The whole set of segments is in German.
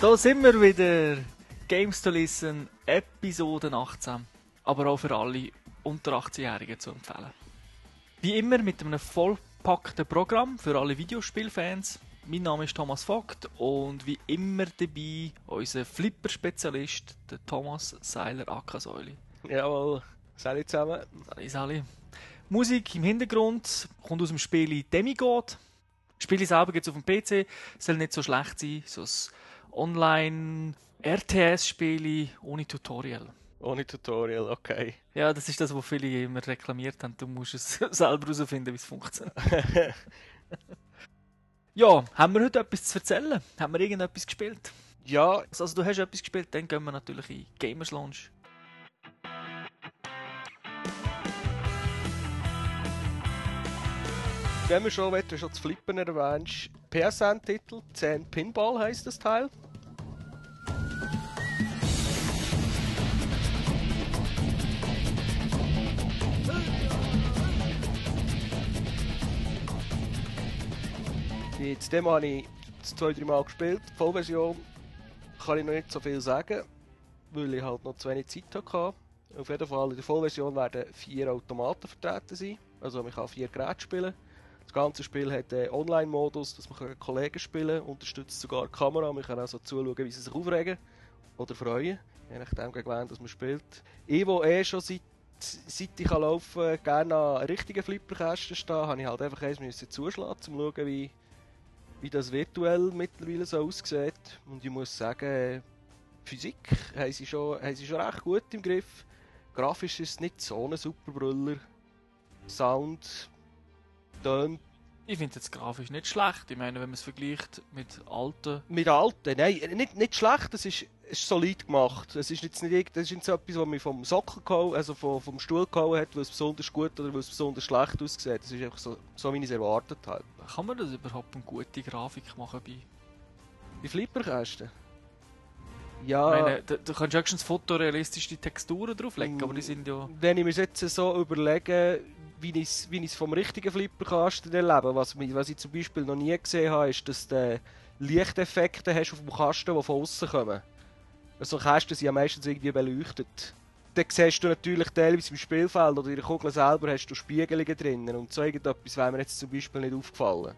Da sind wir wieder. Games to Listen, Episode 18. Aber auch für alle unter 18-Jährigen zu empfehlen. Wie immer mit einem vollpackten Programm für alle Videospielfans. Mein Name ist Thomas Vogt und wie immer dabei unser Flipper-Spezialist, der Thomas Seiler Akasäuli. Jawohl, Sali zusammen. Sali. Musik im Hintergrund kommt aus dem Spiel Demigod. Das Spiel selber gibt es auf dem PC, soll nicht so schlecht sein, so Online-RTS-Spiele ohne Tutorial. Ohne Tutorial, okay. Ja, das ist das, was viele immer reklamiert haben. Du musst es selber herausfinden, wie es funktioniert. Ja, haben wir heute etwas zu erzählen? Haben wir irgendetwas gespielt? Ja. Also du hast etwas gespielt, dann gehen wir natürlich in Gamers Lounge. Wenn wir schon das Flippen erwähnst, PSN-Titel, 10 Pinball heisst das Teil. Jetzt dem habe ich 2-3 Mal gespielt, die Vollversion kann ich noch nicht so viel sagen, weil ich halt noch zu wenig Zeit hatte. Auf jeden Fall in der Vollversion werden 4 Automaten vertreten sein, also man kann 4 Geräte spielen. Das ganze Spiel hat einen Online-Modus, dass man Kollegen spielen kann, unterstützt sogar die Kamera, man kann also zuschauen, wie sie sich aufregen oder freuen, je nachdem gegen wen man spielt. Ich, der schon seit ich laufen kann, gerne an richtigen Flipperkästen stehen, habe ich halt einfach eins zuschlagen, um zu schauen, wie das virtuell mittlerweile so aussieht. Und ich muss sagen, Physik haben sie schon recht gut im Griff. Grafisch ist es nicht so ein super Brüller. Sound, Töne. Ich finde es grafisch nicht schlecht. Ich meine, wenn man es vergleicht mit alten... Mit alten? Nein, nicht schlecht. Es ist solid gemacht. Es ist jetzt nicht so etwas, was mich vom Sockel gehauen, also vom Stuhl gehauen hat, weil es besonders gut oder weil es besonders schlecht aussieht. Es ist einfach so wie ich es erwartet habe. Kann man das überhaupt eine gute Grafik machen bei? Die Flipperkästen? Ja. Ich meine, du kannst höchstens fotorealistische Texturen drauflegen, aber die sind ja... Wenn ich mir jetzt so überlege, wie ich es vom richtigen Flipperkasten erlebe, was ich zum Beispiel noch nie gesehen habe, ist, dass du Lichteffekte hast auf dem Kasten, die von außen kommen. Also Kästen sind ja meistens irgendwie beleuchtet. Dann siehst du natürlich teilweise im Spielfeld oder in der Kugel selber hast du Spiegelungen drinnen und so irgendetwas wäre mir jetzt zum Beispiel nicht aufgefallen.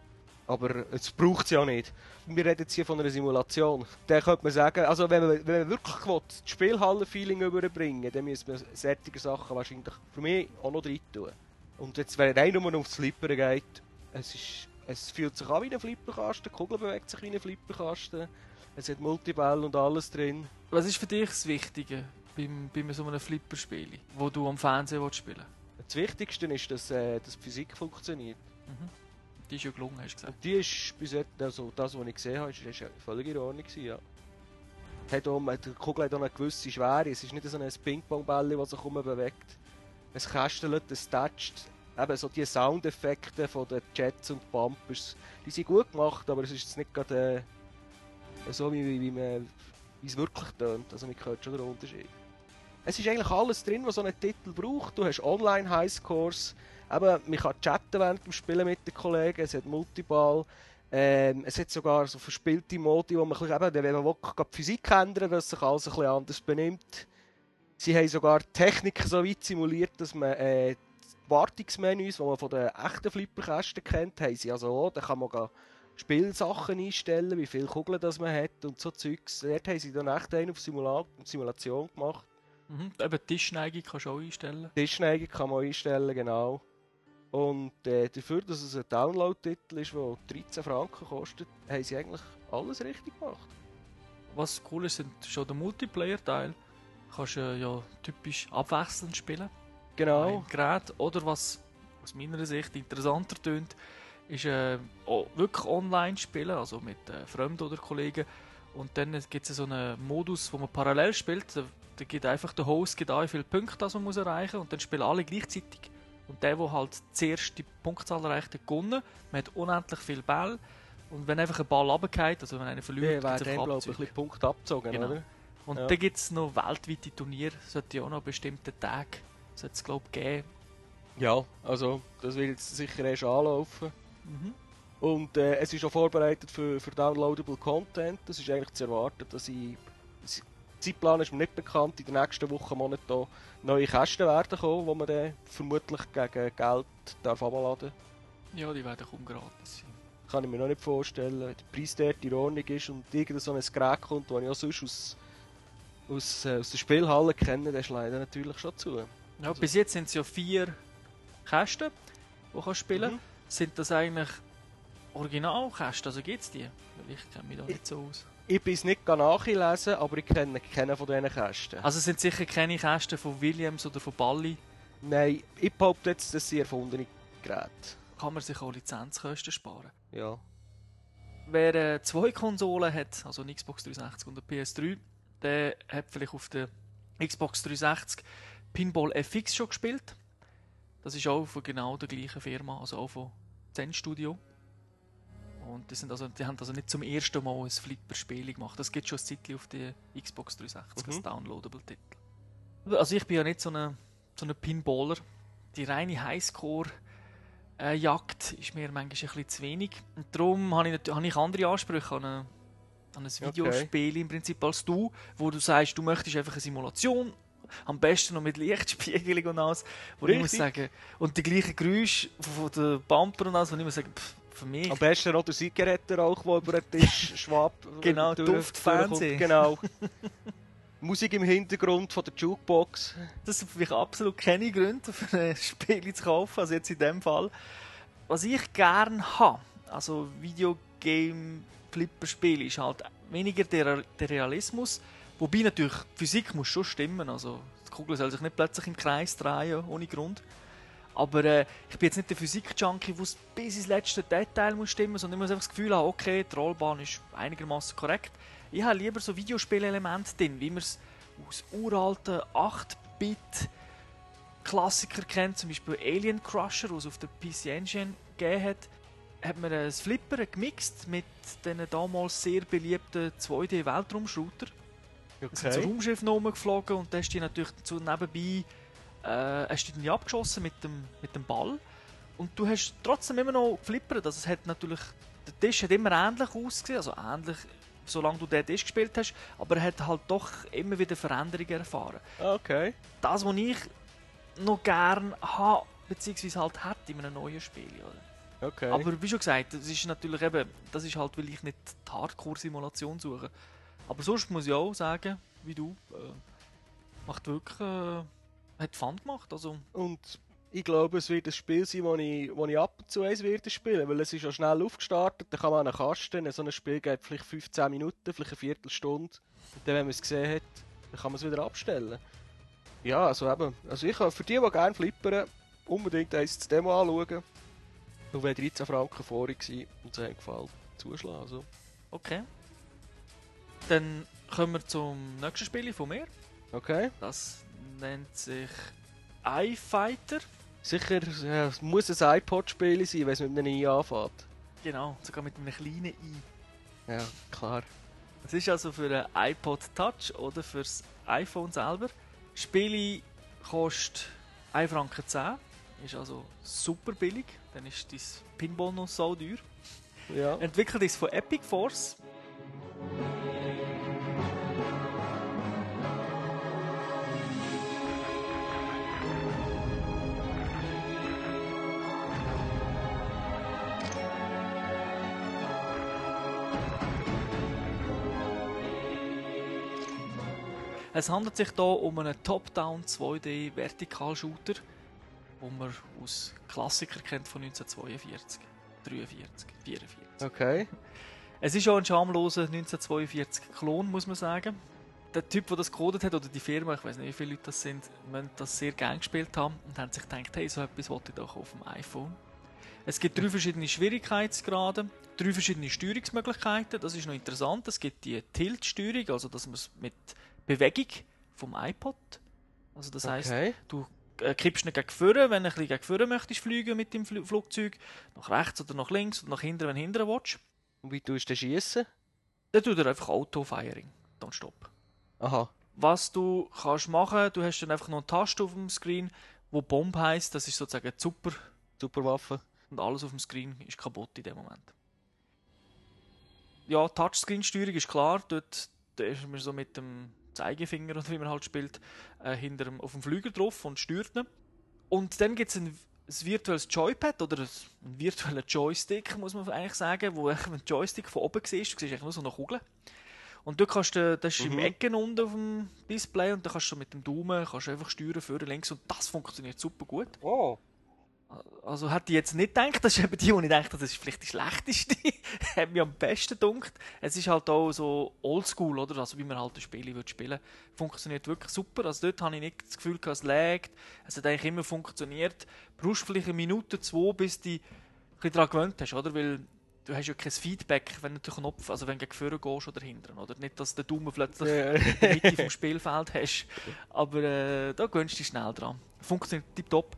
Aber es braucht es ja nicht. Wir reden jetzt hier von einer Simulation. Dann könnte man sagen, also wenn man wirklich will, das Spielhallen-Feeling überbringen, dann müssen wir solche Sachen wahrscheinlich für mich auch noch rein tun. Und jetzt, wenn er nur aufs Flippern geht, es fühlt sich an wie ein Flipperkasten, die Kugel bewegt sich wie ein Flipperkasten, es hat Multiball und alles drin. Was ist für dich das Wichtige bei so einem Flipperspiel, wo du am Fernsehen spielen willst? Das Wichtigste ist, dass die Physik funktioniert. Mhm. Die ist ja gelungen, hast du gesagt. Und die ist bis jetzt, also das, was ich gesehen habe, ist völlig in Ordnung gewesen, ja. Die Kugel hat auch eine gewisse Schwere, es ist nicht so ein Ping-Pong-Bälle, das sich bewegt. Es kästelt, es tätscht. Eben so die Soundeffekte von den Jets und Bumpers, die sind gut gemacht, aber es ist jetzt nicht gerade so, wie es wirklich tönt. Also man hört schon den Unterschied. Es ist eigentlich alles drin, was so einen Titel braucht. Du hast Online-Highscores, eben, man kann chatten während dem Spielen mit den Kollegen, es hat Multiball, es hat sogar so verspielte Modi, wo man eben, wenn man wirklich die Physik ändern, dass sich alles ein bisschen anders benimmt. Sie haben sogar die Technik so weit simuliert, dass man die Wartungsmenüs, die man von den echten Flipperkästen kennt, haben sie also auch. Da kann man Spielsachen einstellen, wie viele Kugeln das man hat und so Zeugs. Dort haben sie dann echt einen auf Simulation gemacht. Mhm, eben die Tischneigung kannst du auch einstellen. Die Tischneigung kann man auch einstellen, genau. Und dafür, dass es ein Download-Titel ist, der 13 Franken kostet, haben sie eigentlich alles richtig gemacht. Was cool ist, sind schon der Multiplayer-Teil. Kannst du ja typisch abwechselnd spielen. Genau. Ein Gerät. Oder was aus meiner Sicht interessanter tönt, ist wirklich online spielen, also mit Fremden oder Kollegen. Und dann gibt es so einen Modus, wo man parallel spielt. Da gibt einfach der Host an, wie viele Punkte das man muss erreichen muss. Und dann spielen alle gleichzeitig. Und der halt zuerst die Punktzahl erreicht, hat gewonnen. Man hat unendlich viele Bälle. Und wenn einfach ein Ball runterfällt, also wenn einer verliert, gibt es einen Abzug. Ein Punkte abgezogen, genau. Oder? Und ja. Dann gibt es noch weltweite Turniere, sollte ja auch noch bestimmte Tage, sollte es glaube ich geben, Ja, also das wird jetzt sicher erst anlaufen. Mhm. Und es ist auch vorbereitet für downloadable Content. Das ist eigentlich zu erwarten, dass Zeitplan ist mir nicht bekannt. In der nächsten Woche, Monat hier neue Kästen werden kommen, die man dann vermutlich gegen Geld darf abladen. Ja, die werden kaum gratis sein. Kann ich mir noch nicht vorstellen, wenn der Preis dort in Ordnung ist und irgendein so ein Gerät kommt, das ich auch sonst aus der Spielhalle kenne, dann schlägt er natürlich schon zu. Ja, also. Bis jetzt sind es ja 4 Kästen, die man spielen kann. Mhm. Sind das eigentlich Originalkästen? Also gibt es die? Ich kenne mich da nicht so aus. Ich bin es nicht nachlesen, aber ich kenne keinen von diesen Kästen. Also sind sicher keine Kästen von Williams oder von Balli? Nein, ich behaupte jetzt, dass sie erfundene Geräte. Kann man sich auch Lizenzkosten sparen? Ja. Wer 2 Konsolen hat, also eine Xbox 360 und eine PS3, der hat vielleicht auf der Xbox 360 Pinball FX schon gespielt. Das ist auch von genau der gleichen Firma, also auch von Zen Studio. Und die haben also nicht zum ersten Mal ein Flipper-Spiel gemacht. Das gibt schon ein Zeitchen auf die Xbox 360, als Downloadable-Titel. Also ich bin ja nicht so ein Pinballer. Die reine Highscore-Jagd ist mir manchmal ein bisschen zu wenig. Und darum habe ich andere Ansprüche an ein Videospiel im Prinzip als du, wo du sagst, du möchtest einfach eine Simulation, am besten noch mit Lichtspiegelung und alles. Wo ich muss sagen, und die gleichen Geräusche von der Bumper und alles, wo ich muss sagen, für mich. Am besten noch der Zigarettenrauch, der über den Tisch schwappt. Genau, Duftfernsehen. Genau. Musik im Hintergrund von der Jukebox. Das sind für mich absolut keine Gründe, für ein Spiel zu kaufen, also jetzt in dem Fall. Was ich gerne habe, also Videogame-Flipperspiel, ist halt weniger der Realismus. Wobei natürlich die Physik muss schon stimmen, also die Kugel soll sich nicht plötzlich im Kreis drehen, ohne Grund. Aber ich bin jetzt nicht der Physik-Junkie, der bis ins letzte Detail muss stimmen muss, sondern ich muss einfach das Gefühl haben, okay, die Rollbahn ist einigermaßen korrekt. Ich habe lieber so Videospielelemente drin, wie man es aus uralten 8-Bit-Klassikern kennt, zum Beispiel Alien Crusher, was es auf der PC-Engine gegeben hat. Hat man ein Flipper gemixt mit den damals sehr beliebten 2D-Weltraumschroutern. Okay. Es sind so Raumschiffe rumgeflogen und dann ist die natürlich nebenbei hast du dich nicht abgeschossen mit dem Ball und du hast trotzdem immer noch geflippert. Also es hat natürlich, der Tisch hat immer ähnlich ausgesehen, also ähnlich, solange du den Tisch gespielt hast, aber er hat halt doch immer wieder Veränderungen erfahren. Okay. Das, was ich noch gerne habe, beziehungsweise halt hätte in einem neuen Spiel. Oder? Okay. Aber wie schon gesagt, das ist natürlich eben, das ist halt, weil ich nicht die Hardcore-Simulation suche. Aber sonst muss ich auch sagen, wie du, macht wirklich... hat Fun gemacht, also. Und ich glaube, es wird ein Spiel sein, das ich ab und zu eins werde spielen, weil es ist ja schnell aufgestartet, dann kann man einen Kasten, so ein Spiel geht vielleicht 15 Minuten, vielleicht eine Viertelstunde, und dann, wenn man es gesehen hat, dann kann man es wieder abstellen. Ja, also eben, also ich kann für die gerne flippern, unbedingt eins das Demo anschauen, und wenn 13 Franken vorher war und es einem gefällt, zuschlagen, also. Okay. Dann kommen wir zum nächsten Spiel von mir. Okay. Das nennt sich iFighter. Sicher, es muss ein iPod-Spiel sein, wenn es mit einem I anfängt. Genau, sogar mit einem kleinen I. Ja, klar. Es ist also für den iPod Touch oder für das iPhone selber. Spiele kostet 1,10 Franken, ist also super billig. Dann ist dein Pinball noch so teuer. Ja. Entwickelt ist von Epic Force. Es handelt sich hier um einen Top-Down 2D-Vertikal-Shooter, den man aus Klassikern kennt von 1942, 43, 44. Okay. Es ist auch ein schamloser 1942-Klon, muss man sagen. Der Typ, der das gecodet hat, oder die Firma, ich weiß nicht, wie viele Leute das sind, müssen das sehr gerne gespielt haben und haben sich gedacht, hey, so etwas wollte ich doch auf dem iPhone. Es gibt 3 verschiedene Schwierigkeitsgrade, 3 verschiedene Steuerungsmöglichkeiten, das ist noch interessant. Es gibt die Tilt-Steuerung, also dass man es mit Bewegung vom iPod. Also das heisst, du kippst nicht gegen vorne, wenn du ein bisschen gegen vorne möchtest fliegen mit dem Flugzeug. Nach rechts oder nach links oder nach hinten, wenn du hinten willst. Und wie tust du schiessen? Dann tut er einfach Auto-Firing. Don't stop. Aha. Was du kannst machen, du hast dann einfach noch eine Taste auf dem Screen, wo Bomb heisst, das ist sozusagen eine Superwaffe und alles auf dem Screen ist kaputt in dem Moment. Ja, Touchscreen-Steuerung ist klar, dort ist man so mit dem Zeigefinger oder wie man halt spielt, auf dem Flüger drauf und steuert ihn. Und dann gibt es ein virtuelles Joypad oder einen virtuellen Joystick, muss man eigentlich sagen, wo ein Joystick von oben siehst, du siehst nur so eine Kugel. Und dort kannst du, das ist im Ecken unten auf dem Display und dann kannst du mit dem Daumen einfach steuern, vorne, links und das funktioniert super gut. Oh. Also hätte ich jetzt nicht gedacht, das ist eben die, wo ich dachte, das ist vielleicht die schlechteste, hat mich am besten gedacht. Es ist halt auch so oldschool, oder? Also wie man halt ein Spiel spielen würde, funktioniert wirklich super. Also dort habe ich nicht das Gefühl, dass es laggt. Es hat eigentlich immer funktioniert. Du brauchst vielleicht eine Minute, zwei, bis du dich daran gewöhnt hast, oder? Weil du hast ja kein Feedback, wenn du den Knopf, also wenn du vorne gehst oder hinten, oder? Nicht, dass du den Daumen plötzlich in der Mitte vom Spielfeld hast. Aber da gewöhnst du dich schnell dran. Funktioniert tipptopp.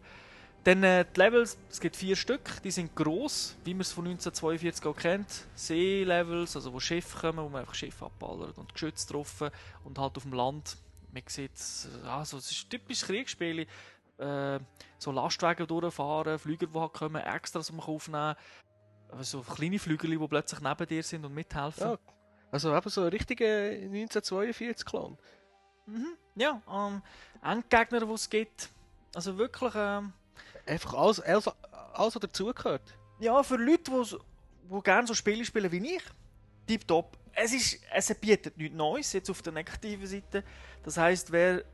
Dann die Levels, es gibt 4 Stück, die sind gross, wie man es von 1942 auch kennt. See-Levels, also wo Schiffe kommen, wo man einfach Schiffe abballert und Geschütze treffen und halt auf dem Land. Man sieht, also es ist typisch Kriegsspiele. So Lastwagen durchfahren, Flüger, die halt kommen, Extras, die man aufnehmen kann. Also kleine Flügerli, die plötzlich neben dir sind und mithelfen. Ja, also eben so ein richtiger 1942-Clan. Mhm, ja, Endgegner, die es gibt. Also wirklich... Einfach alles was dazugehört. Ja, für Leute, die gerne so Spiele spielen wie ich, tipptopp. Es bietet nichts Neues, jetzt auf der negativen Seite. Das heisst, wer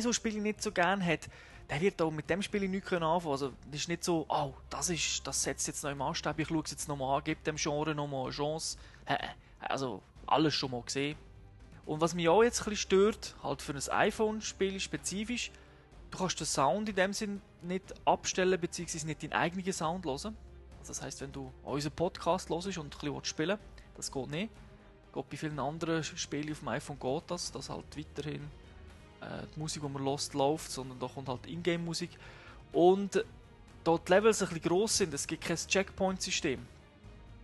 so Spiele nicht so gerne hat, der wird auch mit dem Spiel nichts anfangen. Also, es ist nicht so, oh, das setzt jetzt noch im Maßstab, ich schaue es jetzt nochmal an, gebe dem Genre nochmal eine Chance. Also, alles schon mal gesehen. Und was mich auch jetzt ein bisschen stört, halt für ein iPhone-Spiel spezifisch, du kannst den Sound in dem Sinn nicht abstellen, beziehungsweise nicht deinen eigenen Sound hören. Also das heisst, wenn du unseren Podcast hörst und ein bisschen spielen willst, das geht nicht. Geht bei vielen anderen Spielen auf dem iPhone geht das, dass halt weiterhin die Musik, die man hört, läuft, sondern da kommt halt Ingame-Musik. Und da die Levels ein bisschen gross sind, es gibt kein Checkpoint-System.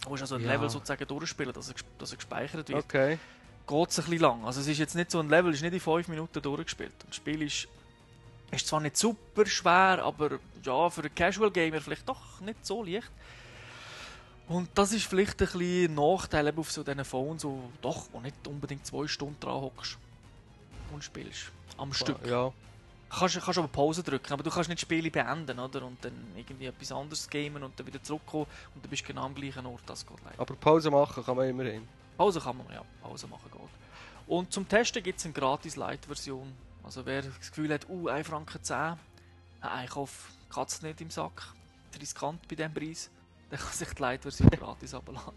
Du musst also ein Level sozusagen durchspielen, dass er gespeichert wird. Okay. Geht es ein bisschen lang. Also es ist jetzt nicht so ein Level, ist nicht in 5 Minuten durchgespielt. Das Spiel ist zwar nicht super schwer, aber ja, für einen Casual-Gamer vielleicht doch nicht so leicht. Und das ist vielleicht ein bisschen Nachteil auf so diesen Phones, wo nicht unbedingt 2 Stunden dran hockst und spielst. Am Stück. Ja. Kannst aber Pause drücken, aber du kannst nicht Spiele beenden, oder? Und dann irgendwie etwas anderes gamen und dann wieder zurückkommen und dann bist du genau am gleichen Ort. Das geht leider. Aber Pause machen kann man immerhin. Pause kann man, ja. Pause machen geht. Und zum Testen gibt es eine gratis Light-Version. Also wer das Gefühl hat, 1 Franken 10, ich kaufe Katzen nicht im Sack, ist riskant bei diesem Preis, dann kann sich die Light-Version gratis abladen.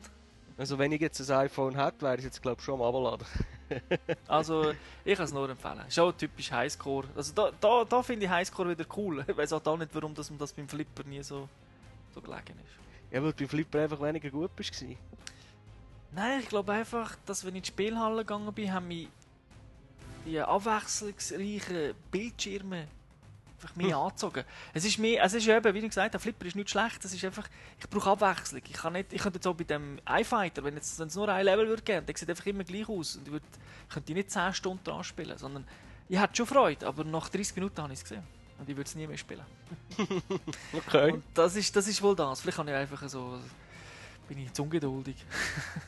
Also wenn ich jetzt ein iPhone hätte, wäre ich jetzt glaube schon am Abladen. Also ich kann es nur empfehlen. Ist auch typisch Highscore. Also da finde ich Highscore wieder cool. Ich weiß auch nicht, warum man das beim Flipper nie so gelegen ist. Ja, weil beim Flipper einfach weniger gut warst. Nein, ich glaube einfach, dass wenn ich in die Spielhalle gegangen bin, haben mich die abwechslungsreichen Bildschirme einfach mehr angezogen. Es ist eben, wie gesagt, der Flipper ist nicht schlecht, es ist einfach, ich brauche Abwechslung. Ich könnte jetzt auch bei dem iFighter, wenn es nur ein Level würde geben, der sieht einfach immer gleich aus und ich könnte nicht 10 Stunden dran spielen, sondern ich hatte schon Freude, aber nach 30 Minuten habe ich es gesehen und ich würde es nie mehr spielen. Okay. Und das ist wohl das. Vielleicht bin ich zu ungeduldig.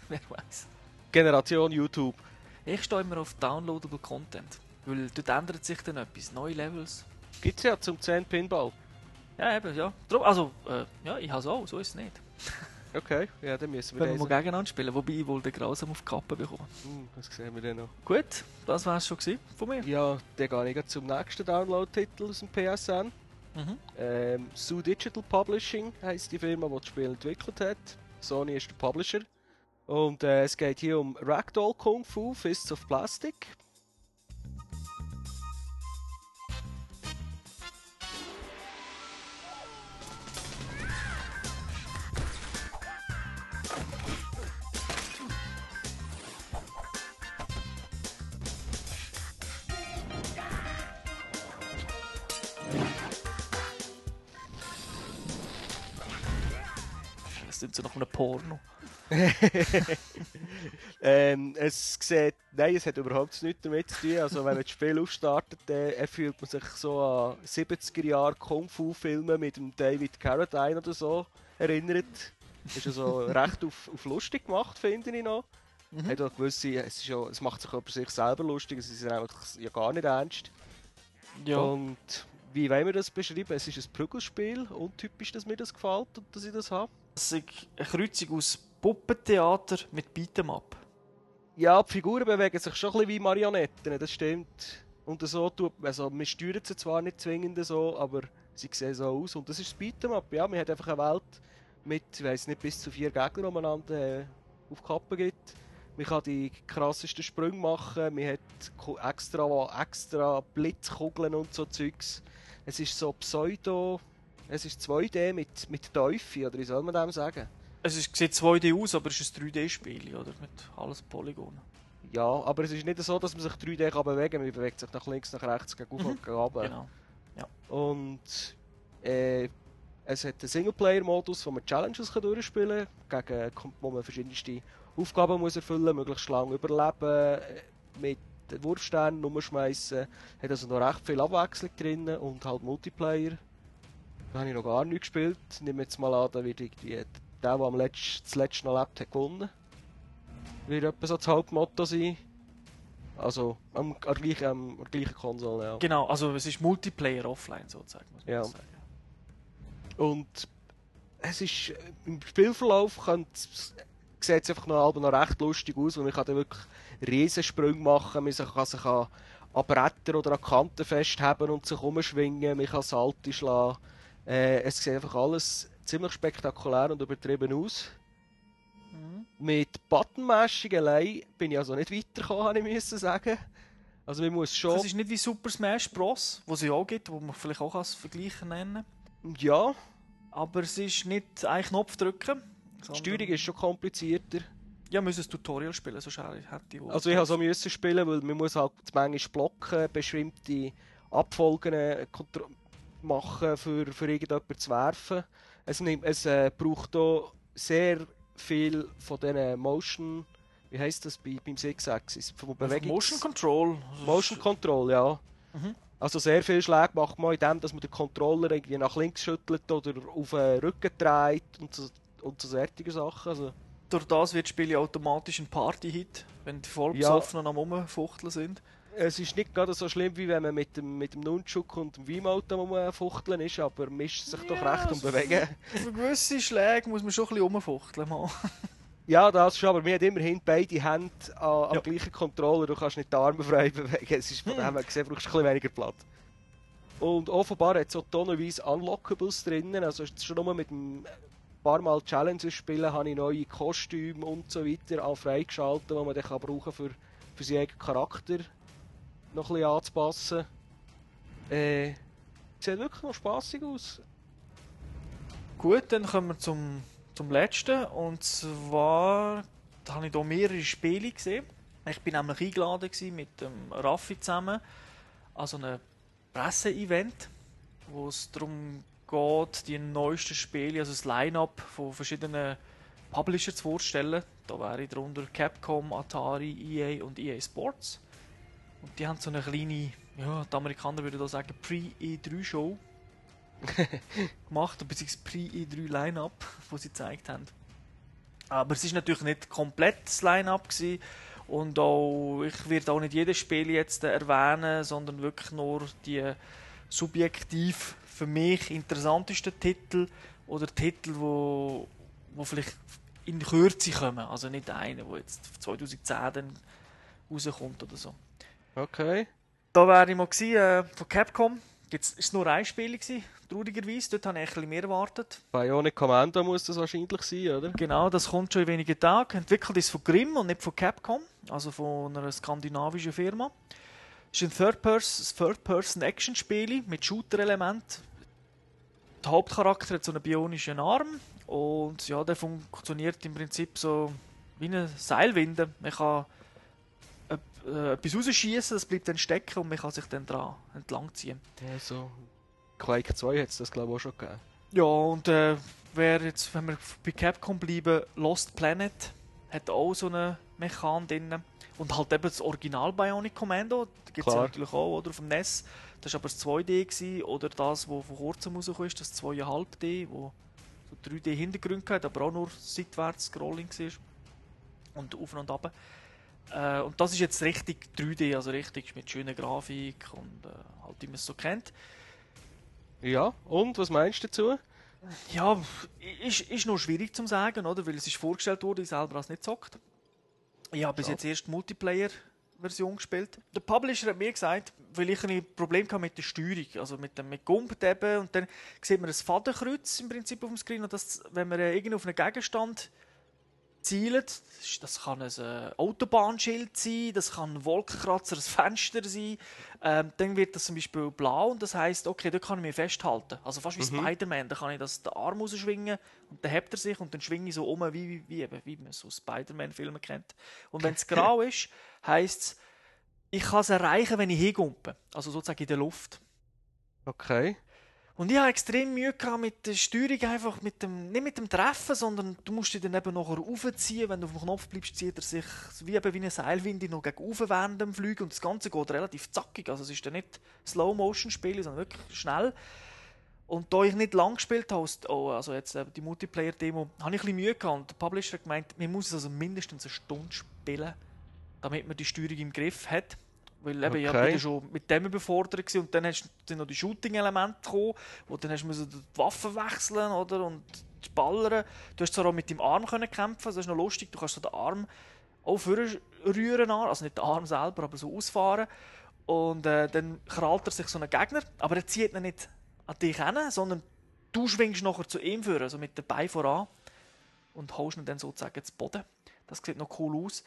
Wer weiß. Generation YouTube. Ich stehe immer auf Downloadable Content, weil dort ändert sich dann etwas, neue Levels. Gibt es ja zum 10 Pinball. Ja, eben, ja. Also, ja, ich habe es auch, so ist es nicht. Okay, ja, dann müssen wir mal gegeneinander spielen, wobei ich wohl den Grausam auf die Kappe bekomme. Das sehen wir dann noch. Gut, das war es schon von mir. Ja, dann gehe ich zum nächsten Download-Titel aus dem PSN. Sue Digital Publishing heisst die Firma, die das Spiel entwickelt hat. Sony ist der Publisher. Und es geht hier um Ragdoll Kung Fu Fists of Plastic. Das sind so noch ein Porno. Es hat überhaupt nichts damit zu tun. Also, wenn man das Spiel aufstartet, fühlt man sich so an 70er-Jahre Kung-Fu-Filme mit dem David Carradine oder so erinnert. Ist also recht auf lustig gemacht, finde ich noch. Hat auch gewisse, es macht sich über sich selber lustig, es ist ja gar nicht ernst. Ja. Und wie wollen wir das beschreiben? Es ist ein Prügelspiel, untypisch, dass mir das gefällt und dass ich das habe. Es ist eine Kreuzung aus Puppentheater mit Beat'em-up. Ja, die Figuren bewegen sich schon ein bisschen wie Marionetten, das stimmt. Und so tut, also wir steuern sie zwar nicht zwingend so, aber sie sehen so aus. Und das ist das Beat'em-up, ja, man hat einfach eine Welt mit, ich weiss nicht, bis zu 4 Gegner umeinander auf die Kappe gibt. Man kann die krassesten Sprünge machen, man hat extra Blitzkugeln und so Zeugs. Es ist so pseudo, es ist 2D mit Teufel, oder wie soll man dem sagen? Es sieht 2D aus, aber es ist ein 3D-Spiel, oder? Mit alles Polygonen. Ja, aber es ist nicht so, dass man sich 3D kann bewegen kann, man bewegt sich nach links, nach rechts, gegen auf und gegen runter. Genau. Ja. Und es hat einen Singleplayer-Modus, wo man Challenges durchspielen kann, wo man verschiedenste Aufgaben muss erfüllen, möglichst lange überleben, mit Wurfsternen rumschmeissen. Hat also noch recht viel Abwechslung drin und halt Multiplayer. Da habe ich noch gar nicht gespielt. Nehmen wir jetzt mal an, da wird der am letzten erlebt hat, gewonnen. Wird etwa so das Hauptmotto sein. Also am gleichen Konsole, ja. Genau, also es ist Multiplayer offline sozusagen, muss man sagen. Und es ist im Spielverlauf sieht es einfach noch recht lustig aus, weil man kann dann wirklich Riesensprünge machen, man kann sich an Brettern oder an Kanten festheben und sich umschwingen, man kann Salti schlagen. Es sieht einfach alles ziemlich spektakulär und übertrieben aus. Mit Buttonmashing allein bin ich also nicht weitergekommen, habe ich sagen. Also man muss schon... Das ist nicht wie Super Smash Bros, wo es ja auch gibt, wo man vielleicht auch als Vergleichen nennen kann. Ja. Aber es ist nicht ein Knopf drücken. Die Steuerung ist schon komplizierter. Ja, man muss ein Tutorial spielen, sonst hätte ich... Also ich musste so spielen, weil man muss halt manchmal blocken, bestimmte Abfolgen machen, für irgendjemanden zu werfen. Es braucht hier sehr viel von diesen Motion... Wie heisst das beim Six-Axis? Motion Control. Motion Control, ja. Also sehr viele Schläge macht man, indem man den Controller irgendwie nach links schüttelt oder auf den Rücken dreht und so solche Sachen. Also. Durch das wird das Spiel automatisch ein Party-Hit, wenn die Vollbesoffenen am Rumfuchteln sind. Es ist nicht gerade so schlimm, wie wenn man mit dem Nunchuk und dem Wiimote rumfuchteln ist, aber mischt sich doch recht und bewegen. Für gewisse Schläge muss man schon ein bisschen rumfuchteln. Ja, das schon, aber man hat immerhin beide Hände am gleichen Controller, du kannst nicht die Arme frei bewegen. Es ist von dem her gesehen, brauchst du ein bisschen weniger Platz. Und offenbar hat es auch tonnenweise Unlockables drinnen, also schon nur mit dem... Ein paar Mal Challenges spielen, habe ich neue Kostüme und so weiter freigeschaltet, die man dann brauchen kann, für seinen eigenen Charakter noch ein bisschen anzupassen. Sieht wirklich noch spassig aus. Gut, dann kommen wir zum letzten. Und zwar habe ich hier mehrere Spiele gesehen. Ich bin nämlich eingeladen mit dem Raffi zusammen an so einem Presse-Event, wo es darum die neuesten Spiele, also das Line-Up von verschiedenen Publishers vorstellen. Da wäre darunter Capcom, Atari, EA und EA Sports. Und die haben so eine kleine, ja, die Amerikaner würden da sagen, Pre-E3-Show gemacht, beziehungsweise Pre-E3-Line-Up, das sie gezeigt haben. Aber es war natürlich nicht komplett das Line-Up gewesen. Und auch, ich werde auch nicht jedes Spiel jetzt erwähnen, sondern wirklich nur die subjektiv für mich interessantesten Titel oder Titel, wo vielleicht in Kürze kommen, also nicht einer, der jetzt 2010 dann rauskommt oder so. Okay. Da wäre ich mal gewesen, von Capcom. Jetzt ist es nur ein Spiel gewesen, traurigerweise. Dort habe ich ein bisschen mehr erwartet. Bionic Commando muss das wahrscheinlich sein, oder? Genau, das kommt schon in wenigen Tagen. Entwickelt ist von Grimm und nicht von Capcom, also von einer skandinavischen Firma. Es ist ein Third-Person-Action-Spiel mit Shooter-Elementen. Der Hauptcharakter hat so einen bionischen Arm und ja, der funktioniert im Prinzip so wie eine Seilwinde. Man kann etwas rausschießen, das bleibt dann stecken und man kann sich dann dran entlangziehen. Ja, so Quake 2 hat es das glaube ich auch schon gegeben. Ja, und wenn wir bei Capcom bleiben, Lost Planet hat auch so eine Mechanik drin. Und halt eben das Original Bionic Commando, das gibt es ja natürlich auch, oder? Vom NES. Das war aber das 2D gewesen, oder das, was vor kurzem rausgekommen ist, das 2,5D, wo so 3D-Hintergründe hatte, aber auch nur seitwärts-Scrolling war. Und auf und ab. Und das ist jetzt richtig 3D, also richtig mit schöner Grafik und halt, wie man es so kennt. Ja, und was meinst du dazu? Ja, ist noch schwierig zu sagen, oder? Weil es ist vorgestellt wurde, ich selber habe es nicht gezockt. Ich habe bis jetzt erst die Multiplayer-Version gespielt. Der Publisher hat mir gesagt, weil ich ein Problem hatte mit der Steuerung, also mit Gumpen, und dann sieht man ein Fadenkreuz im Prinzip auf dem Screen, und das, wenn man irgendwie auf einen Gegenstand zielt, das kann ein Autobahnschild sein, das kann ein Wolkenkratzer, ein Fenster sein, dann wird das zum Beispiel blau und das heisst, okay, da kann ich mich festhalten. Also fast wie Spider-Man, da kann ich den Arm rausschwingen und dann hebt er sich und dann schwinge ich so um, wie man so Spider-Man-Filme kennt. Und wenn es grau ist, heisst es, ich kann es erreichen, wenn ich hingumpe, also sozusagen in der Luft. Okay. Und ich hatte extrem Mühe mit der Steuerung, einfach nicht mit dem Treffen, sondern du musst dich dann eben nachher raufziehen. Wenn du auf dem Knopf bleibst, zieht er sich wie eine Seilwinde noch gegen rauf während dem Fliegen. Und das Ganze geht relativ zackig. Also es ist dann nicht Slow-Motion-Spiel, sondern wirklich schnell. Und da ich nicht lang gespielt habe, also jetzt die Multiplayer-Demo, habe ich ein bisschen Mühe gehabt. Und der Publisher hat gemeint, man muss es also mindestens eine Stunde spielen, damit man die Steuerung im Griff hat. Weil eben, ich war schon mit dem überfordert und dann sind noch die Shooting-Elemente gekommen, wo dann hast du die Waffen wechseln oder, und ballern. Du hast zwar auch mit deinem Arm können kämpfen, das ist noch lustig, du kannst so den Arm auch vorrühren, also nicht den Arm selber, aber so ausfahren. Und dann krallt er sich so einen Gegner, aber er zieht ihn nicht an dich hin, sondern du schwingst nachher zu ihm vor, also mit den Beinen voran und haust ihn dann sozusagen zu Boden. Das sieht noch cool aus.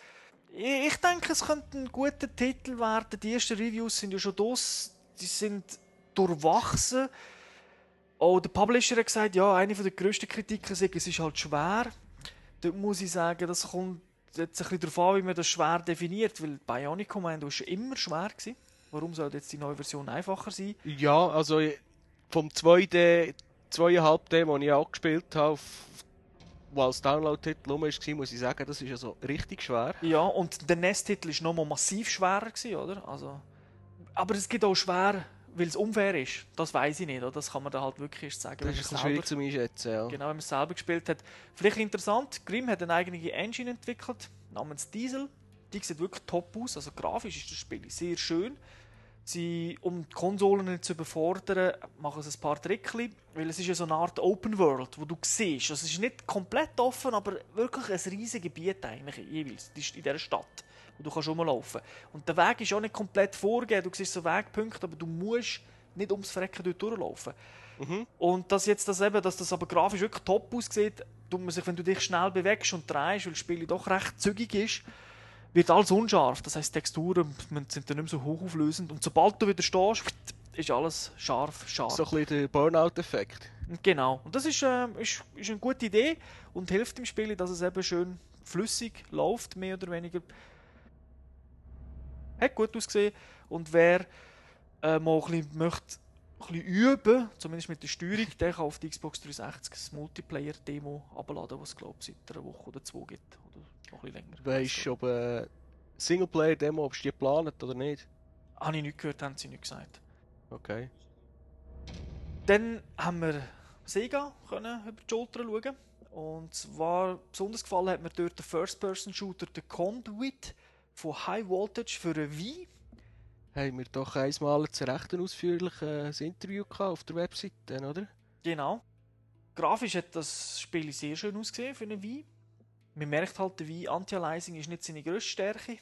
Ich denke, es könnte ein guter Titel werden. Die ersten Reviews sind ja schon draus. Die sind durchwachsen. Auch der Publisher hat gesagt, ja, eine der grössten Kritiken sei, es ist halt schwer. Dort muss ich sagen, das kommt jetzt ein bisschen darauf an, wie man das schwer definiert. Weil Bionic Commando war schon immer schwer gewesen. Warum soll jetzt die neue Version einfacher sein? Ja, also vom 2D, 2,5D, den ich auch gespielt habe, als Download-Titel rum war, muss ich sagen, das ist also richtig schwer. Ja, und der NES-Titel war nochmal massiv schwerer, oder? Also, aber es gibt auch schwer, weil es unfair ist. Das weiß ich nicht, oder? Das kann man da halt wirklich erst sagen. Das ist schwierig zu einschätzen, ja. Genau, wenn man es selber gespielt hat. Vielleicht interessant, Grimm hat eine eigene Engine entwickelt, namens Diesel. Die sieht wirklich top aus, also grafisch ist das Spiel sehr schön. Sie, um die Konsolen nicht zu überfordern, machen sie ein paar Trickchen, weil es ist ja so eine Art Open World, wo du siehst. Also es ist nicht komplett offen, aber wirklich ein riesiges Gebiet eigentlich jeweils in dieser Stadt, wo du kannst rumlaufen. Und der Weg ist auch nicht komplett vorgegeben, du siehst so Wegpunkte, aber du musst nicht ums Verrecken dort durchlaufen. Mhm. Und dass das aber grafisch wirklich top aussieht, tut man sich, wenn du dich schnell bewegst und drehst, weil das Spiel doch recht zügig ist, wird alles unscharf, das heisst, die Texturen sind dann nicht mehr so hochauflösend. Und sobald du wieder stehst, ist alles scharf. So ein bisschen der Burnout-Effekt. Genau. Und das ist eine gute Idee und hilft im Spiel, dass es eben schön flüssig läuft, mehr oder weniger. Hat gut ausgesehen. Und wer mal ein bisschen üben, zumindest mit der Steuerung, der kann auf die Xbox 360 das Multiplayer-Demo abladen, was es, glaube ich, seit einer Woche oder zwei gibt. Noch ein bisschen länger. Weißt du, ob Singleplayer-Demo, ob sie die planet oder nicht? Habe ich nicht gehört, haben sie nicht gesagt. Okay. Dann haben wir Sega können über die Schulter schauen. Und zwar, besonders gefallen hat mir dort der First-Person-Shooter, der Conduit von High Voltage für eine Wii. Haben wir doch einmal zu Recht ein ausführliches Interview gehabt auf der Webseite, oder? Genau. Grafisch hat das Spiel sehr schön ausgesehen für eine Wii. Man merkt halt, der Wii Anti-Aliasing ist nicht seine grösste Stärke.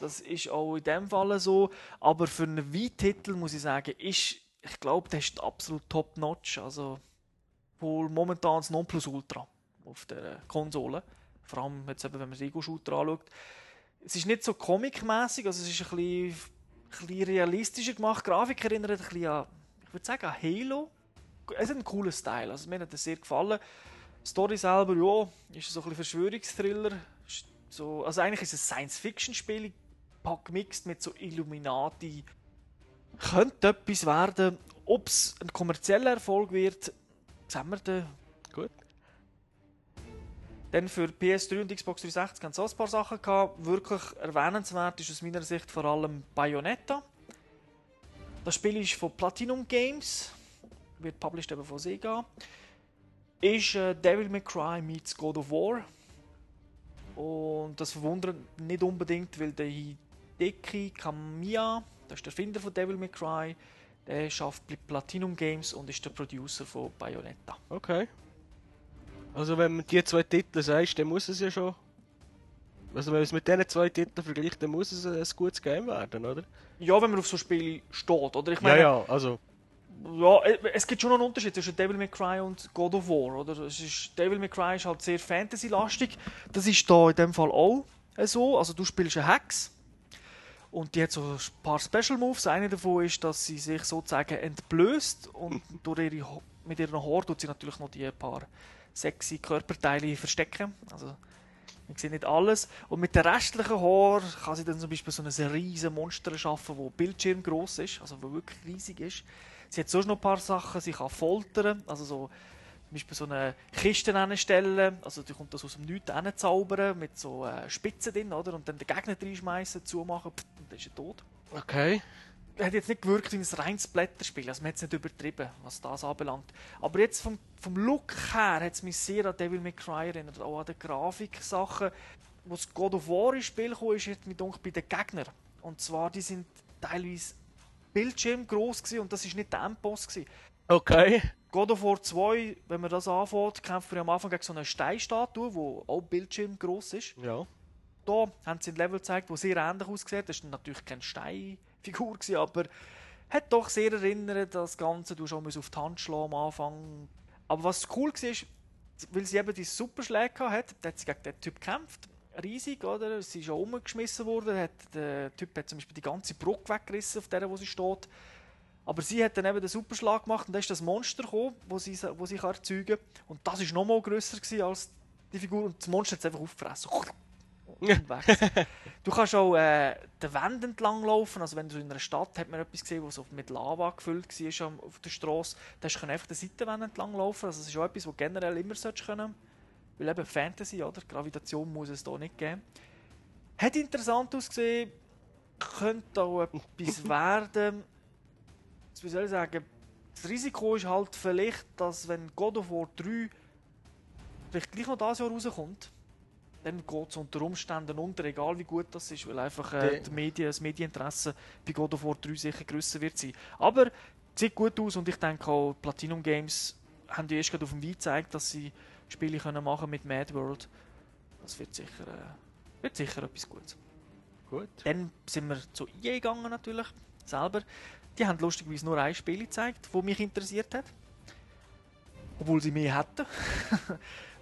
Das ist auch in dem Fall so. Aber für einen Wii-Titel muss ich sagen, ich glaube, der ist absolut top-notch. Also wohl momentan das Nonplusultra auf der Konsole. Vor allem jetzt eben, wenn man den Ego-Shooter anschaut. Es ist nicht so comic-mässig, also es ist ein bisschen realistischer gemacht. Die Grafik erinnert ein bisschen an, ich würde sagen, an Halo. Es hat einen coolen Style, also mir hat das sehr gefallen. Die Story selber, ja, ist so ein bisschen Verschwörungsthriller. So, also eigentlich ist es ein Science-Fiction-Spiel, gemixt mit so Illuminati. Könnte etwas werden. Ob es ein kommerzieller Erfolg wird, sehen wir dann Dann für PS3 und Xbox 360 hatten sie auch ein paar Sachen gehabt. Wirklich erwähnenswert ist aus meiner Sicht vor allem Bayonetta. Das Spiel ist von Platinum Games, wird published eben von Sega. Ist Devil May Cry meets God of War. Und das verwundert nicht unbedingt, weil der Hideki Kamiya, das ist der Erfinder von Devil May Cry, der schafft bei Platinum Games und ist der Producer von Bayonetta. Okay. Also wenn man die zwei Titel sagt, dann muss es ja schon... Also wenn man es mit diesen zwei Titeln vergleicht, dann muss es ein gutes Game werden, oder? Ja, wenn man auf so Spiele steht, oder? Ich meine, ja, also... Ja, es gibt schon noch einen Unterschied zwischen Devil May Cry und God of War, oder? Devil May Cry ist halt sehr Fantasy-lastig. Das ist da in dem Fall auch so. Also du spielst eine Hex. Und die hat so ein paar Special Moves. Einer davon ist, dass sie sich sozusagen entblößt und durch ihre mit ihren Haaren tut sie natürlich noch die paar sexy Körperteile verstecken. Also man sieht nicht alles. Und mit den restlichen Haaren kann sie dann zum Beispiel so ein riesen Monster schaffen, wo bildschirmgross ist, also wo wirklich riesig ist. Sie hat sonst noch ein paar Sachen, sie kann foltern, also so zum Beispiel so eine Kiste hinstellen, also die kommt das aus dem Nichts hinzaubern, mit so Spitzen drin, oder? Und dann den Gegner reinschmeißen, zumachen, und dann ist er tot. Okay. Hat jetzt nicht gewirkt wie ein reines Blätterspiel, also man hat es nicht übertrieben, was das anbelangt. Aber jetzt vom Look her hat es mich sehr an Devil May Cry erinnert, auch an die Grafik-Sachen. Als das God of War ins Spiel kam, ist jetzt mit bei den Gegnern. Und zwar, die sind teilweise Bildschirm gross gewesen, und das war nicht der Endboss. Okay. God of War 2, wenn man das anfängt, kämpft man am Anfang gegen so eine Steinstatue, die auch Bildschirm gross ist. Ja. Da haben sie ein Level gezeigt, das sehr ähnlich aussieht. Das war natürlich keine Steinfigur, aber hat doch sehr erinnert, das Ganze. Du musst auf die Hand schlagen am Anfang. Aber was cool war, weil sie eben die Superschläge hatte, hat sie gegen den Typ gekämpft. Riesig, oder? Sie ist auch umgeschmissen worden. Der Typ hat zum Beispiel die ganze Brücke weggerissen, auf der wo sie steht. Aber sie hat dann eben den Superschlag gemacht und dann ist das Monster gekommen, das sie erzeugen kann. Und das war noch mal grösser als die Figur. Und das Monster hat es einfach aufgefressen. Und weg. Du kannst auch den Wänden entlang laufen. Also wenn du in einer Stadt, hat man etwas gesehen, was mit Lava gefüllt war auf der Strasse. Da kannst du einfach den Seitenwänden entlang laufen. Also das ist auch etwas, was generell immer können. Weil eben Fantasy, oder? Gravitation muss es hier nicht geben. Hat interessant ausgesehen, könnte auch etwas werden. Wie soll ich sagen? Das Risiko ist halt vielleicht, dass wenn God of War 3 vielleicht gleich noch dieses Jahr rauskommt, dann geht es unter Umständen unter, egal wie gut das ist, weil einfach das Medieninteresse bei God of War 3 sicher grösser wird sein. Aber es sieht gut aus und ich denke auch, Platinum Games haben ja erst gerade auf dem Wii gezeigt, dass sie Spiele können machen mit Mad World. Das wird sicher etwas Gutes. Gut. Dann sind wir zu EA gegangen natürlich, selber. Die haben lustigerweise nur ein Spiel gezeigt, das mich interessiert hat. Obwohl sie mehr hätten.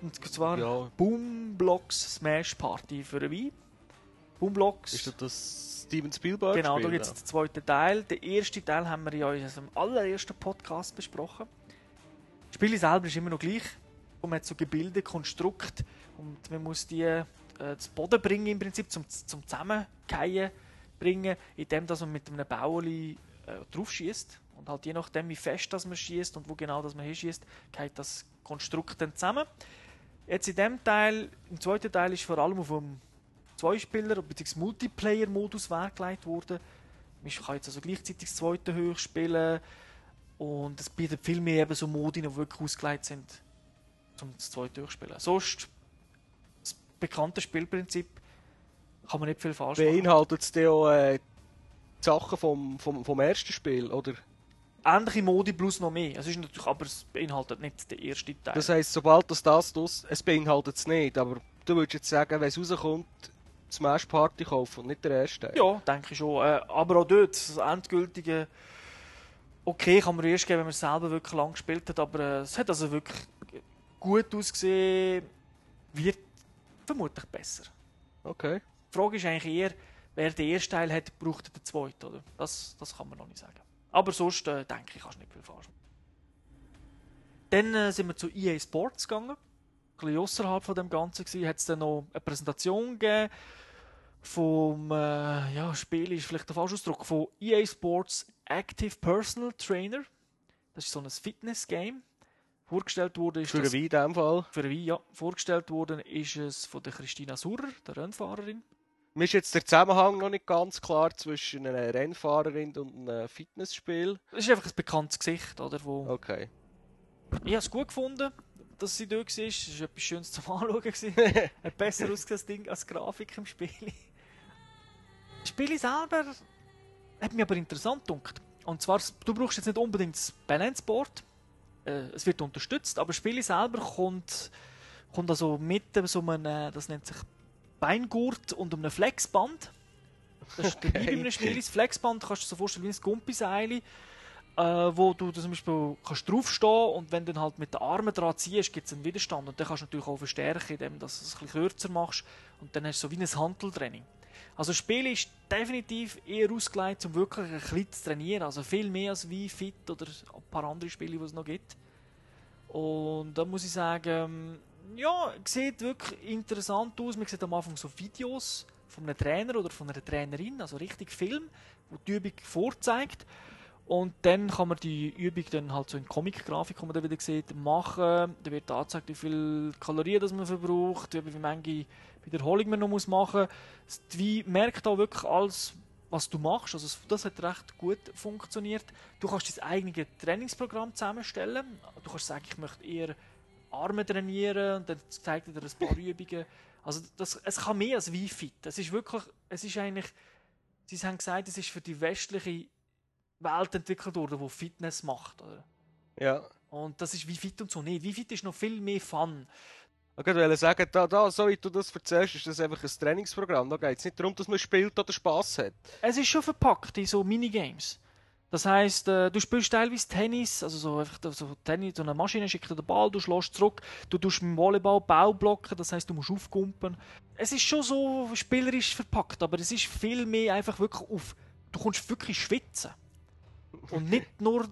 Und zwar ja. Boom Blocks Smash Party für eine Wii. Boom Blocks. Ist das Steven Spielberg? Genau, da gibt es den zweiten Teil. Den ersten Teil haben wir ja in unserem allerersten Podcast besprochen. Das Spiel selber ist immer noch gleich. Man hat so Gebilde, Konstrukte und man muss die zu Boden bringen, im Prinzip, zum Zusammenkehren bringen, indem dass man mit einem Bauerli drauf schießt. Und halt je nachdem, wie fest dass man schießt und wo genau dass man hinschießt, geht das Konstrukt dann zusammen. Jetzt in dem Teil, im zweiten Teil, ist vor allem auf dem Zweispieler- bzw. Multiplayer-Modus Wert gelegt worden. Man kann jetzt also gleichzeitig das zweite hoch spielen und es bietet viel mehr eben so Modi, die wirklich ausgelegt sind, um das zweite durchspielen. Sonst, das bekannte Spielprinzip kann man nicht viel falsch machen. Beinhaltet es ja auch die Sachen vom ersten Spiel, oder? Ähnliche Modi plus noch mehr. Es ist natürlich, aber es beinhaltet nicht den ersten Teil. Das heisst, sobald das draus, es beinhaltet es nicht, aber du würdest jetzt sagen, wenn es rauskommt, Smash Party kaufen und nicht der erste Teil. Ja, denke ich schon. Aber auch dort, das endgültige okay kann man erst geben, wenn man es selber wirklich lang gespielt hat, aber es hat also wirklich gut ausgesehen, wird vermutlich besser. Okay. Die Frage ist eigentlich eher, wer den ersten Teil hat, braucht er den zweiten, oder? Das kann man noch nicht sagen. Aber sonst denke ich, kannst du nicht viel fahren. Dann sind wir zu EA Sports gegangen. Ein bisschen ausserhalb von dem Ganzen gewesen. Hat es dann noch eine Präsentation gegeben vom Spiel ist vielleicht der falsche Ausdruck, von EA Sports Active Personal Trainer. Das ist so ein Fitness-Game, Vorgestellt wurde, ist für Wii in dem Fall. Für Wii, ja. Vorgestellt worden ist es von der Christina Surer, der Rennfahrerin. Mir ist jetzt der Zusammenhang noch nicht ganz klar zwischen einer Rennfahrerin und einem Fitnessspiel. Es ist einfach ein bekanntes Gesicht, oder? Wo okay. Ich habe es gut gefunden, dass sie da war. Es war etwas Schönes zum Anschauen. Hat besser ausgesehen als Grafik im Spiel. Das Spiel selber hat mich aber interessant gedacht. Und zwar, du brauchst jetzt nicht unbedingt das Balance-Board. Es wird unterstützt, aber das Spiel selber kommt also mit so einem, das nennt sich Beingurt und um einem Flexband. Das ist dabei bei einem Spiel. Das Flexband kannst du dir so vorstellen wie ein Gumpiseil, wo du zum Beispiel kannst draufstehen und wenn du dann halt mit den Armen dran ziehst, gibt es einen Widerstand. Und dann kannst du natürlich auch verstärken, indem du es ein bisschen kürzer machst. Und dann hast du so wie ein Hanteltraining. Also das Spiel ist definitiv eher ausgelegt, um wirklich ein bisschen zu trainieren. Also viel mehr als Wii Fit oder ein paar andere Spiele, die es noch gibt. Und da muss ich sagen, ja, sieht wirklich interessant aus. Man sieht am Anfang so Videos von einem Trainer oder von einer Trainerin, also richtig Film, wo die Übung vorzeigt. Und dann kann man die Übung dann halt so in Comic-Grafik, die man dann wieder sieht, machen. Da wird angezeigt, wie viele Kalorien das man verbraucht, wie viele Wiederholungen man noch machen muss. Die Wii merkt auch wirklich alles, was du machst. Also das hat recht gut funktioniert. Du kannst dein eigenes Trainingsprogramm zusammenstellen. Du kannst sagen, ich möchte eher Arme trainieren und dann zeigt er dir ein paar Übungen. Also es kann mehr als Wii Fit. Es ist wirklich, es ist eigentlich, sie haben gesagt, es ist für die westliche Welt entwickelt worden, die Fitness macht. Oder? Ja. Und das ist Wii Fit und so nicht. Wii Fit ist noch viel mehr Fun. Ich wollte sagen, so wie du das erzählst, ist das einfach ein Trainingsprogramm. Da geht es nicht darum, dass man spielt oder Spass hat. Es ist schon verpackt in so Minigames. Das heisst, du spielst teilweise Tennis, also so einfach so Tennis, so eine Maschine schickt dir den Ball, du schlägst zurück, du tust im Volleyball Ball blocken, das heisst, du musst aufkumpen. Es ist schon so spielerisch verpackt, aber es ist viel mehr einfach wirklich auf. Du kommst wirklich schwitzen. Und nicht nur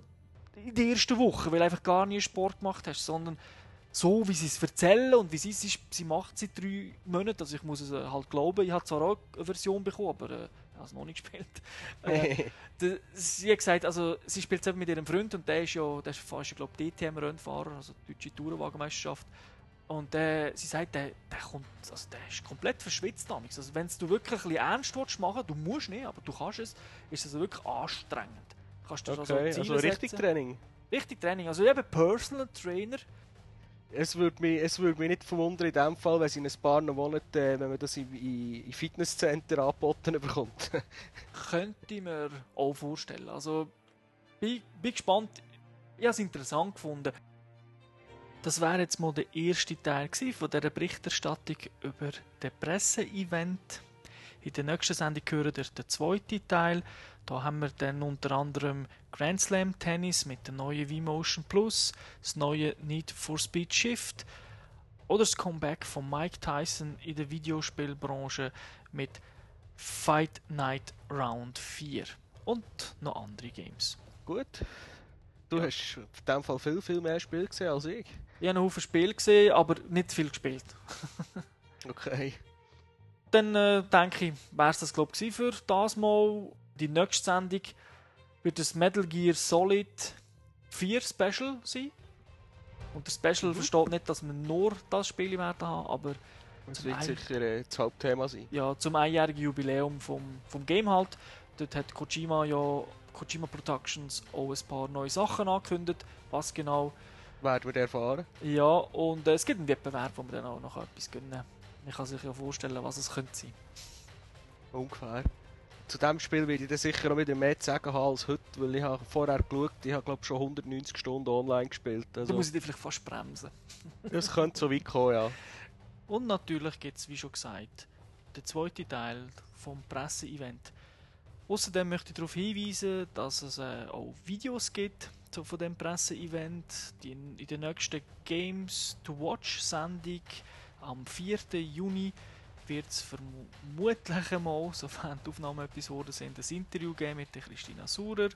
in der ersten Woche, weil du einfach gar nie Sport gemacht hast, sondern so, wie sie es erzählen und wie sie macht seit 3 Monaten. Also ich muss es halt glauben, ich habe zwar auch eine Version bekommen, aber ich habe es noch nicht gespielt. Sie hat gesagt, also, sie spielt es mit ihrem Freund und der ist glaube ich, DTM-Rennfahrer, also Deutsche Tourenwagenmeisterschaft. Und sie sagt, der ist komplett verschwitzt. Also, wenn du wirklich ein bisschen ernst willst machen, du musst nicht, aber du kannst es, ist es also wirklich anstrengend. Kannst okay, also richtig setzen. Training? Richtig Training, also eben Personal Trainer. Es würde mich nicht verwundern in dem Fall, wenn sie in ein paar Monaten, wenn man das in Fitnesscenter angeboten bekommt. Könnte ich mir auch vorstellen. Also, bin gespannt. Ich habe es interessant gefunden. Das wäre jetzt mal der erste Teil von dieser Berichterstattung über das Presseevent. In der nächsten Sendung hören wir den zweiten Teil. Da haben wir dann unter anderem Grand Slam Tennis mit der neuen Wii Motion Plus, das neue Need for Speed Shift oder das Comeback von Mike Tyson in der Videospielbranche mit Fight Night Round 4 und noch andere Games. Gut. Du hast in diesem Fall viel mehr Spiele gesehen als ich. Ich habe noch viele Spiele gesehen, aber nicht viel gespielt. Okay. Dann denke ich, wäre es das glaube ich für das Mal. Die nächste Sendung wird das Metal Gear Solid 4 Special sein. Und das Special versteht nicht, dass wir nur das Spiel werden haben, aber es wird sicher das Hauptthema sein. Ja, zum einjährigen Jubiläum vom Game halt. Dort hat Kojima Productions auch ein paar neue Sachen angekündigt. Was genau? Werden wir erfahren. Ja, und es gibt einen Wettbewerb, wo wir dann auch noch etwas gönnen. Man kann sich ja vorstellen, was es könnte sein. Ungefähr. Zu diesem Spiel werde ich dann sicher auch wieder mehr zu sagen haben als heute, weil ich habe vorher geschaut, ich habe glaube schon 190 Stunden online gespielt. Also, da muss ich dich vielleicht fast bremsen. Das könnte so weit kommen, ja. Und natürlich gibt es, wie schon gesagt, den zweiten Teil vom Presseevent. Außerdem möchte ich darauf hinweisen, dass es auch Videos gibt von dem Presseevent. In der nächsten Games to Watch Sendung am 4. Juni wird es vermutlich mal, sofern die Aufnahmen etwas worden sind, ein Interview geben mit der Christina Surer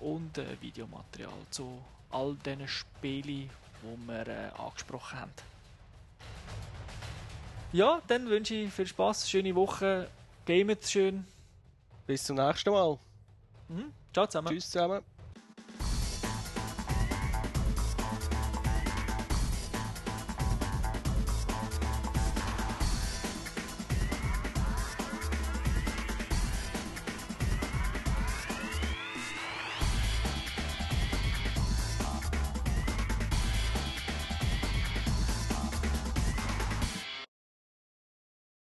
und Videomaterial zu all diesen Spielen, die wir angesprochen haben. Ja, dann wünsche ich viel Spass, schöne Woche, gamet schön. Bis zum nächsten Mal. Ciao zusammen. Tschüss zusammen.